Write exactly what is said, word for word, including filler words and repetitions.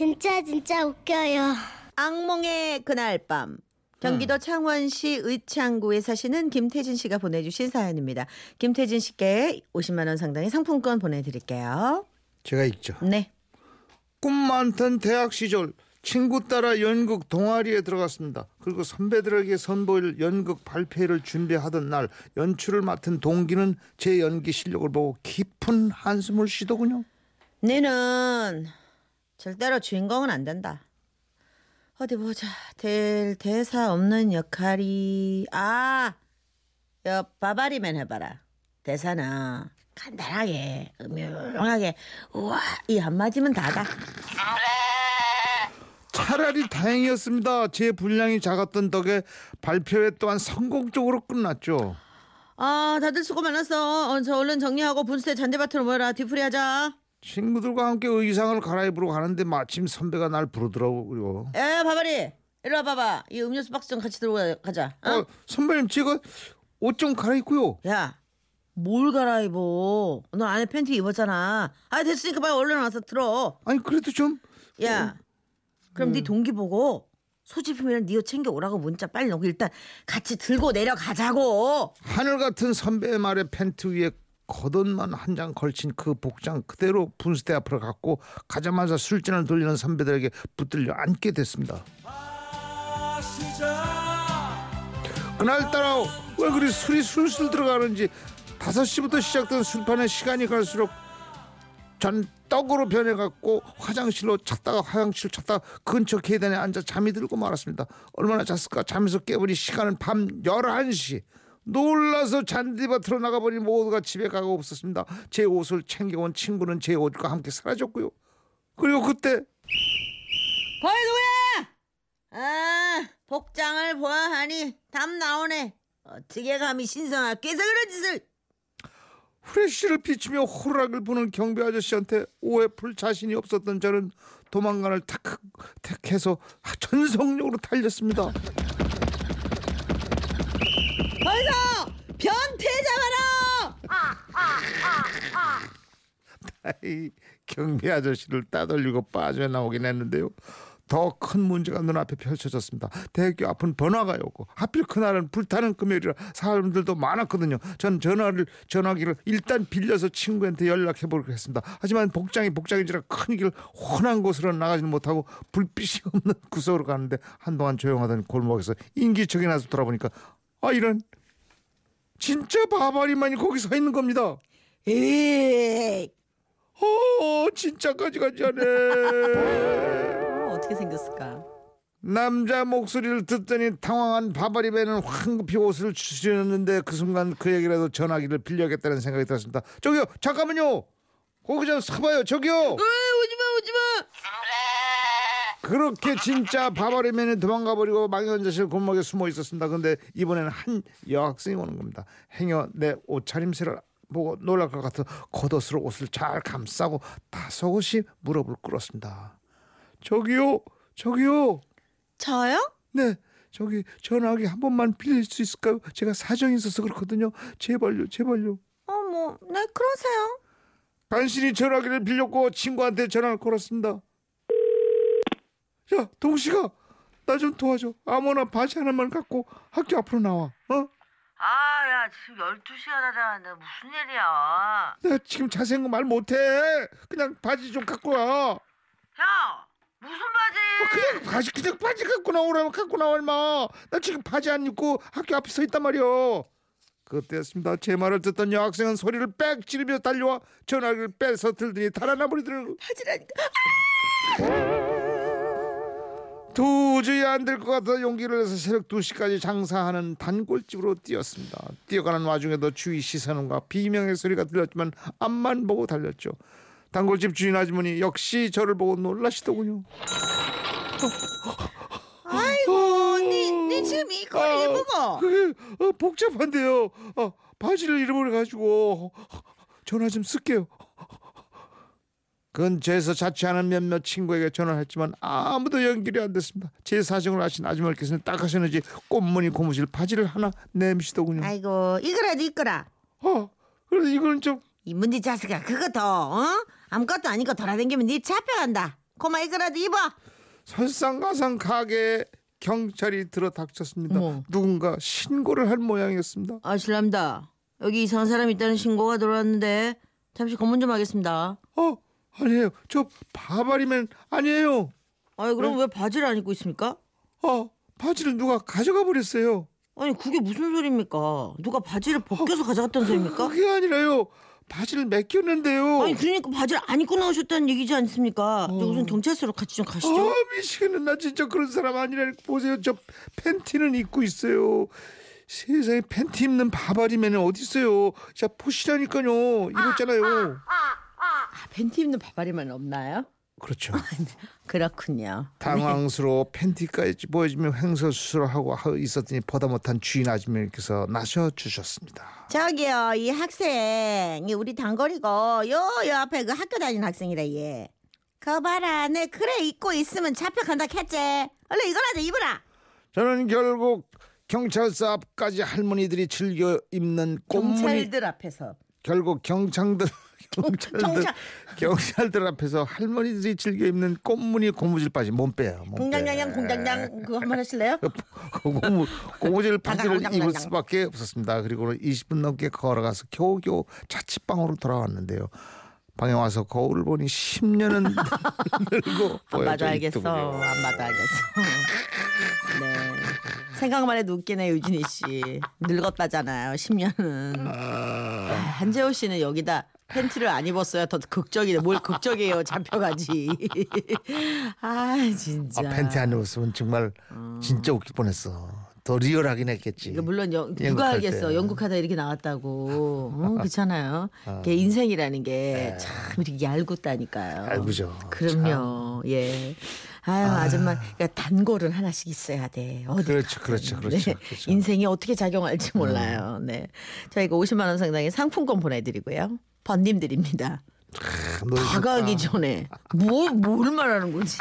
진짜 진짜 웃겨요. 악몽의 그날 밤. 경기도 음. 창원시 의창구에 사시는 김태진 씨가 보내주신 사연입니다. 김태진 씨께 오십만 원 상당의 상품권 보내드릴게요. 제가 읽죠. 네. 꿈 많던 대학 시절 친구 따라 연극 동아리에 들어갔습니다. 그리고 선배들에게 선보일 연극 발표회를 준비하던 날 연출을 맡은 동기는 제 연기 실력을 보고 깊은 한숨을 쉬더군요. 너는 절대로 주인공은 안 된다. 어디 보자. 될 대사 없는 역할이 아 옆바바리맨 해봐라. 대사는 간단하게 음흉하게 우와 이 한마디면 다다. 차라리 다행이었습니다. 제 분량이 작았던 덕에 발표회 또한 성공적으로 끝났죠. 아 다들 수고 많았어. 어, 저 얼른 정리하고 분수대 잔디밭으로 모여라. 뒤풀이하자. 친구들과 함께 의상을 갈아입으러 가는데 마침 선배가 날 부르더라고요. 에 바바리 일로 와봐봐. 이 음료수 박스 좀 같이 들고 가자. 어? 어, 선배님 제가 옷 좀 갈아입고요. 야 뭘 갈아입어. 너 안에 팬티 입었잖아. 아 됐으니까 빨리 얼른 와서 들어. 아니 그래도 좀. 야 어, 그럼 음. 네 동기 보고 소지품이랑 네 옷 챙겨오라고 문자 빨리 넣고 일단 같이 들고 내려가자고. 하늘같은 선배의 말에 팬티 위에 겉옷만 한 장 걸친 그 복장 그대로 분수대 앞으로 갔고 가자마자 술잔을 돌리는 선배들에게 붙들려 앉게 됐습니다. 그날따라 왜 그리 술이 술술 들어가는지 다섯 시부터 시작된 술판에 시간이 갈수록 전 떡으로 변해갖고 화장실로 찾다가 화장실 찾다가 근처 계단에 앉아 잠이 들고 말았습니다. 얼마나 잤을까. 잠에서 깨보니 시간은 밤 열한 시. 놀라서 잔디밭으로 나가보니 모두가 집에 가고 없었습니다. 제 옷을 챙겨온 친구는 제 옷과 함께 사라졌고요. 그리고 그때 거기 누구야? 아 복장을 보아하니 담 나오네. 어떻게 감히 신성하께서 그런 짓을. 후레쉬를 비추며 호루라기를 부는 경비 아저씨한테 오해 풀 자신이 없었던 저는 도망간을 탁, 택해서 전속력으로 달렸습니다. 거기서 변태 잡아라! 아, 아, 아, 아. 경비 아저씨를 따돌리고 빠져나오긴 했는데요. 더 큰 문제가 눈앞에 펼쳐졌습니다. 대학교 앞은 번화가였고 하필 그날은 불타는 금요일이라 사람들도 많았거든요. 전 전화를, 전화기를 일단 빌려서 친구한테 연락해보려고 했습니다. 하지만 복장이 복장인지라 큰 길 훤한 곳으로 나가지는 못하고 불빛이 없는 구석으로 가는데 한동안 조용하던 골목에서 인기척이 나서 돌아보니까 아 이런 진짜 바바리만이 거기 서 있는 겁니다. 에이 어 진짜까지 가지 않네. 어떻게 생겼을까? 남자 목소리를 듣더니 당황한 바바리맨은 황급히 옷을 주시는데 그 순간 그에게라도 전화기를 빌려야겠다는 생각이 들었습니다. 저기요 잠깐만요. 거기 좀 서봐요. 저기요. 으이, 오지마 오지마. 그렇게 진짜 바바리맨이 도망가버리고 망연자실 골목에 숨어 있었습니다. 그런데 이번에는 한 여학생이 오는 겁니다. 행여 내 옷차림새를 보고 놀랄 것 같아 겉옷으로 옷을 잘 감싸고 다소곳이 무릎을 꿇었습니다. 저기요 저기요 저요? 네 저기 전화기 한 번만 빌릴 수 있을까요? 제가 사정이 있어서 그렇거든요. 제발요 제발요. 어머 네 그러세요. 간신히 전화기를 빌렸고 친구한테 전화를 걸었습니다. 야 동식아 나 좀 도와줘. 아무나 바지 하나만 갖고 학교 앞으로 나와. 어? 아 야 지금 열두 시가 다 됐는데 무슨 일이야. 내가 지금 자세한 거 말 못해. 그냥 바지 좀 갖고 와. 야 무슨 바지? 어, 그냥 바지 그냥 바지 갖고 나오라고 갖고 나와 임마. 나 지금 바지 안 입고 학교 앞에 서 있단 말이오. 그때였습니다. 제 말을 듣던 여학생은 소리를 빽 지르며 달려와 전화기를 빼서 들더니 달아나버리더라고. 바지라니까. 아! 도저히 안 될 것 같아 용기를 내서 새벽 두 시까지 장사하는 단골집으로 뛰었습니다. 뛰어가는 와중에도 주위 시선과 비명의 소리가 들렸지만 앞만 보고 달렸죠. 단골집 주인 아주머니 역시 저를 보고 놀라시더군요. 아이고, 니, 니 지금 이 거리 보고. 그게 어, 복잡한데요. 어, 바지를 잃어버려가지고 전화 좀 쓸게요. 근처에서 자취하는 몇몇 친구에게 전화했지만 아무도 연결이 안 됐습니다. 제 사정을 아신 아주머니께서는 딱 하셨는지 꽃무늬 고무실 바지를 하나 내미시더군요. 아이고, 이거라도 이거라. 어, 그래도 이거는 좀. 이 문제 자식아 그거 더 어? 아무것도 아닌 거 돌아다니면 니 잡혀간다. 고마 이거라도 입어. 설상가상 가게에 경찰이 들어닥쳤습니다. 어머. 누군가 신고를 할 모양이었습니다. 아 실례합니다. 여기 이상한 사람이 있다는 신고가 들어왔는데 잠시 검문 좀 하겠습니다. 어? 아니에요. 저 바바리맨 아니에요. 아니 그럼 네? 왜 바지를 안 입고 있습니까? 어, 바지를 누가 가져가 버렸어요. 아니 그게 무슨 소리입니까? 누가 바지를 벗겨서 어, 가져갔다는 소리입니까? 그게 아니라요. 바지를 맡겼는데요. 아니 그러니까 바지를 안 입고 나오셨다는 얘기지 않습니까? 어. 우선 경찰서로 같이 좀 가시죠. 아 미치겠네. 나 진짜 그런 사람 아니라니까. 보세요. 저 팬티는 입고 있어요. 세상에 팬티 입는 바바리맨은 어디 있어요. 자 보시라니까요. 입었잖아요. 아, 아, 아, 아. 팬티 입는 바바리맨 없나요? 그렇죠. 그렇군요. 당황스러워 팬티까지 보여주며 횡설수설하고 있었더니 보다 못한 주인 아줌마께서 나서주셨습니다. 저기요 이 학생이 우리 단거리고 요요 앞에 그 학교 다니는 학생이라 얘. 그 봐라 내 그래 입고 있으면 잡혀간다 했지. 얼른 이거라도 입어라. 저는 결국 경찰서 앞까지 할머니들이 즐겨 입는 꽃무늬. 경찰들 앞에서. 결국 경찰들 경찰들, 경찰. 경찰들 앞에서 할머니들이 즐겨 입는 꽃무늬 고무줄 바지 몸빼요. 공장장장 공장장 그거 한번 하실래요? 고무, 고무줄 바지를 입을 수밖에 없었습니다. 그리고 이십 분 넘게 걸어가서 겨우겨우 자취방으로 돌아왔는데요. 방에 와서 거울을 보니 십 년은 늙고 보여져 있더군요. 안 받아야겠어. 네. 생각만 해도 웃기네 유진희 씨. 늙었다잖아요. 십 년은. 아... 한재호 씨는 여기다 팬티를 안 입었어요. 더 극적이네. 뭘 극적이에요. 잡혀가지. 아 진짜. 아, 팬티 안 입었으면 정말 진짜 웃길 뻔했어. 더 리얼하긴 했겠지. 물론 여, 누가 알겠어. 때. 연극하다 이렇게 나왔다고. 어, 그렇잖아요. 아, 게 인생이라는 게 참 이렇게 얇고 따니까요. 얇으죠. 그럼요. 참. 예. 아유 아. 아줌마 그러니까 단골은 하나씩 있어야 돼. 그렇죠, 그렇죠, 그렇죠, 그렇죠. 인생이 어떻게 작용할지 몰라요. 음. 네, 저희가 오십만 원 상당의 상품권 보내드리고요. 번님 드립니다. 다가기 전에 뭘, 뭘 말하는 거지?